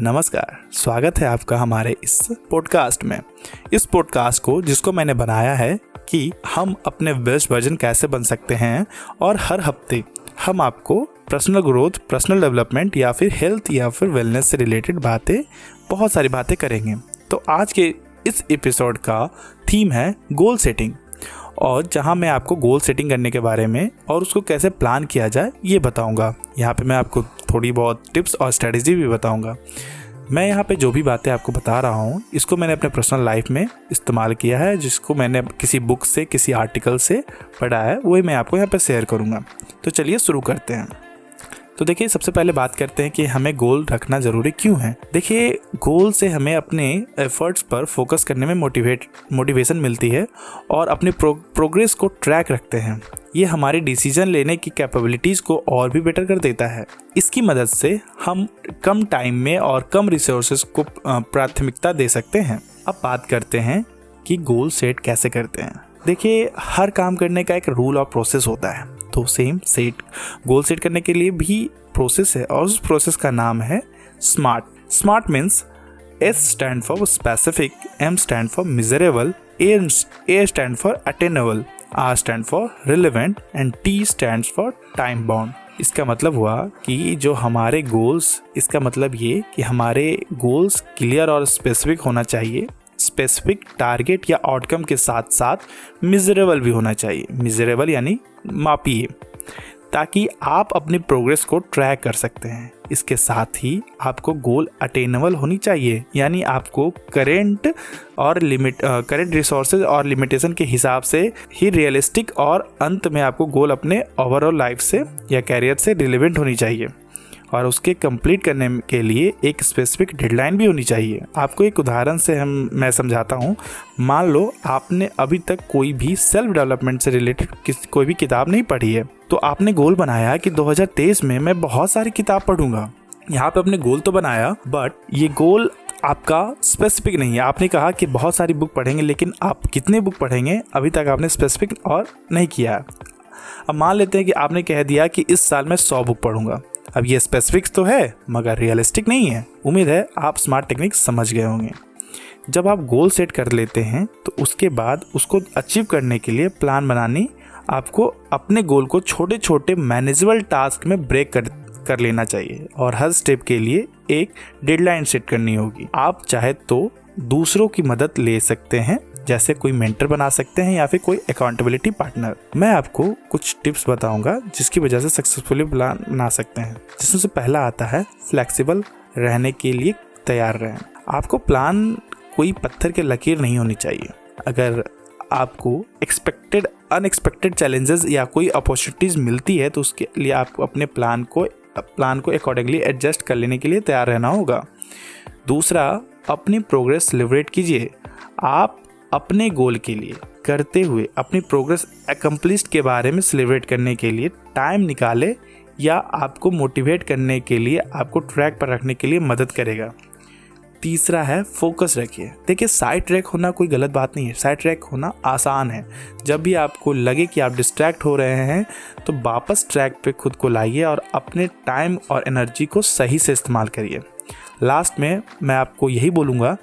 नमस्कार, स्वागत है आपका हमारे इस पॉडकास्ट में। इस पॉडकास्ट को जिसको मैंने बनाया है कि हम अपने बेस्ट वर्जन कैसे बन सकते हैं, और हर हफ्ते हम आपको पर्सनल ग्रोथ, पर्सनल डेवलपमेंट या फिर हेल्थ या फिर वेलनेस से रिलेटेड बातें, बहुत सारी बातें करेंगे। तो आज के इस एपिसोड का थीम है गोल सेटिंग, और जहां मैं आपको गोल सेटिंग करने के बारे में और उसको कैसे प्लान किया जाए ये बताऊंगा। यहाँ पे मैं आपको थोड़ी बहुत टिप्स और स्ट्रेटजी भी बताऊंगा। मैं यहाँ पे जो भी बातें आपको बता रहा हूँ, इसको मैंने अपने पर्सनल लाइफ में इस्तेमाल किया है, जिसको मैंने किसी बुक से, किसी आर्टिकल से पढ़ा है, वही मैं आपको यहाँ पर शेयर करूँगा। तो चलिए शुरू करते हैं। तो देखिए, सबसे पहले बात करते हैं कि हमें गोल रखना ज़रूरी क्यों है। देखिए, गोल से हमें अपने एफर्ट्स पर फोकस करने में मोटिवेशन मिलती है और अपने प्रोग्रेस को ट्रैक रखते हैं। ये हमारी डिसीजन लेने की कैपेबिलिटीज़ को और भी बेटर कर देता है। इसकी मदद से हम कम टाइम में और कम रिसोर्सेज को प्राथमिकता दे सकते हैं। अब बात करते हैं कि गोल सेट कैसे करते हैं। देखिए, हर काम करने का एक रूल और प्रोसेस होता है, तो सेम सेट गोल सेट करने के लिए भी प्रोसेस है, और उस प्रोसेस का नाम है smart. Smart means S stand for specific, M stand for measurable, A stand for attainable, R stand for relevant and T stand for time bound. इसका मतलब हुआ कि जो हमारे गोल्स, इसका मतलब ये कि हमारे गोल्स क्लियर और स्पेसिफिक होना चाहिए, स्पेसिफिक टारगेट या आउटकम के साथ साथ मिजरेबल भी होना चाहिए। मिजरेबल यानी मापिए, ताकि आप अपने प्रोग्रेस को ट्रैक कर सकते हैं। इसके साथ ही आपको गोल अटेनेबल होनी चाहिए, यानी आपको करेंट रिसोर्सेज और लिमिटेशन के हिसाब से ही रियलिस्टिक, और अंत में आपको गोल अपने ओवरऑल लाइफ से या कैरियर से रिलेवेंट होनी चाहिए, और उसके कंप्लीट करने के लिए एक स्पेसिफिक डेडलाइन भी होनी चाहिए। आपको एक उदाहरण से मैं समझाता हूँ। मान लो आपने अभी तक कोई भी सेल्फ डेवलपमेंट से रिलेटेड कोई भी किताब नहीं पढ़ी है, तो आपने गोल बनाया कि 2023 में मैं बहुत सारी किताब पढ़ूंगा। यहाँ पे आपने गोल तो बनाया, बट ये गोल आपका स्पेसिफिक नहीं है। आपने कहा कि बहुत सारी बुक पढ़ेंगे, लेकिन आप कितने बुक पढ़ेंगे अभी तक आपने स्पेसिफिक और नहीं किया है। अब मान लेते हैं कि आपने कह दिया कि इस साल मैं 100 बुक पढ़ूंगा। अब ये स्पेसिफिक्स तो है मगर रियलिस्टिक नहीं है। उम्मीद है आप स्मार्ट टेक्निक समझ गए होंगे। जब आप गोल सेट कर लेते हैं तो उसके बाद उसको अचीव करने के लिए प्लान बनानी, आपको अपने गोल को छोटे छोटे मैनेजेबल टास्क में ब्रेक कर लेना चाहिए, और हर स्टेप के लिए एक डेडलाइन सेट करनी होगी। आप चाहे तो दूसरों की मदद ले सकते हैं, जैसे कोई मेंटर बना सकते हैं या फिर कोई अकाउंटेबिलिटी पार्टनर। मैं आपको कुछ टिप्स बताऊंगा जिसकी वजह से सक्सेसफुली प्लान बना सकते हैं, जिसमें से पहला आता है फ्लेक्सिबल रहने के लिए तैयार रहें। आपको प्लान कोई पत्थर के लकीर नहीं होनी चाहिए। अगर आपको अनएक्सपेक्टेड चैलेंजेस या कोई अपॉर्चुनिटीज़ मिलती है, तो उसके लिए आपको अपने प्लान को अकॉर्डिंगली एडजस्ट कर लेने के लिए तैयार रहना होगा। दूसरा, अपनी प्रोग्रेस सेलिब्रेट कीजिए। आप अपने गोल के लिए करते हुए अपनी प्रोग्रेस एकम्प्लिस्ड के बारे में सेलिब्रेट करने के लिए टाइम निकालें, या आपको मोटिवेट करने के लिए, आपको ट्रैक पर रखने के लिए मदद करेगा। तीसरा है फोकस रखिए। देखिए, साइड ट्रैक होना कोई गलत बात नहीं है, साइड ट्रैक होना आसान है। जब भी आपको लगे कि आप डिस्ट्रैक्ट हो रहे हैं, तो वापस ट्रैक पे खुद को लाइए और अपने टाइम और एनर्जी को सही से इस्तेमाल करिए। लास्ट में मैं आपको यही बोलूँगा,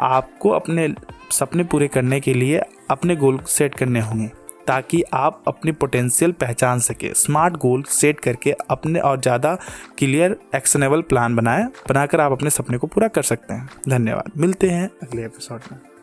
आपको अपने सपने पूरे करने के लिए अपने गोल सेट करने होंगे, ताकि आप अपने पोटेंशियल पहचान सके। स्मार्ट गोल सेट करके अपने और ज़्यादा क्लियर एक्शनेबल प्लान बनाकर आप अपने सपने को पूरा कर सकते हैं। धन्यवाद, मिलते हैं अगले एपिसोड में।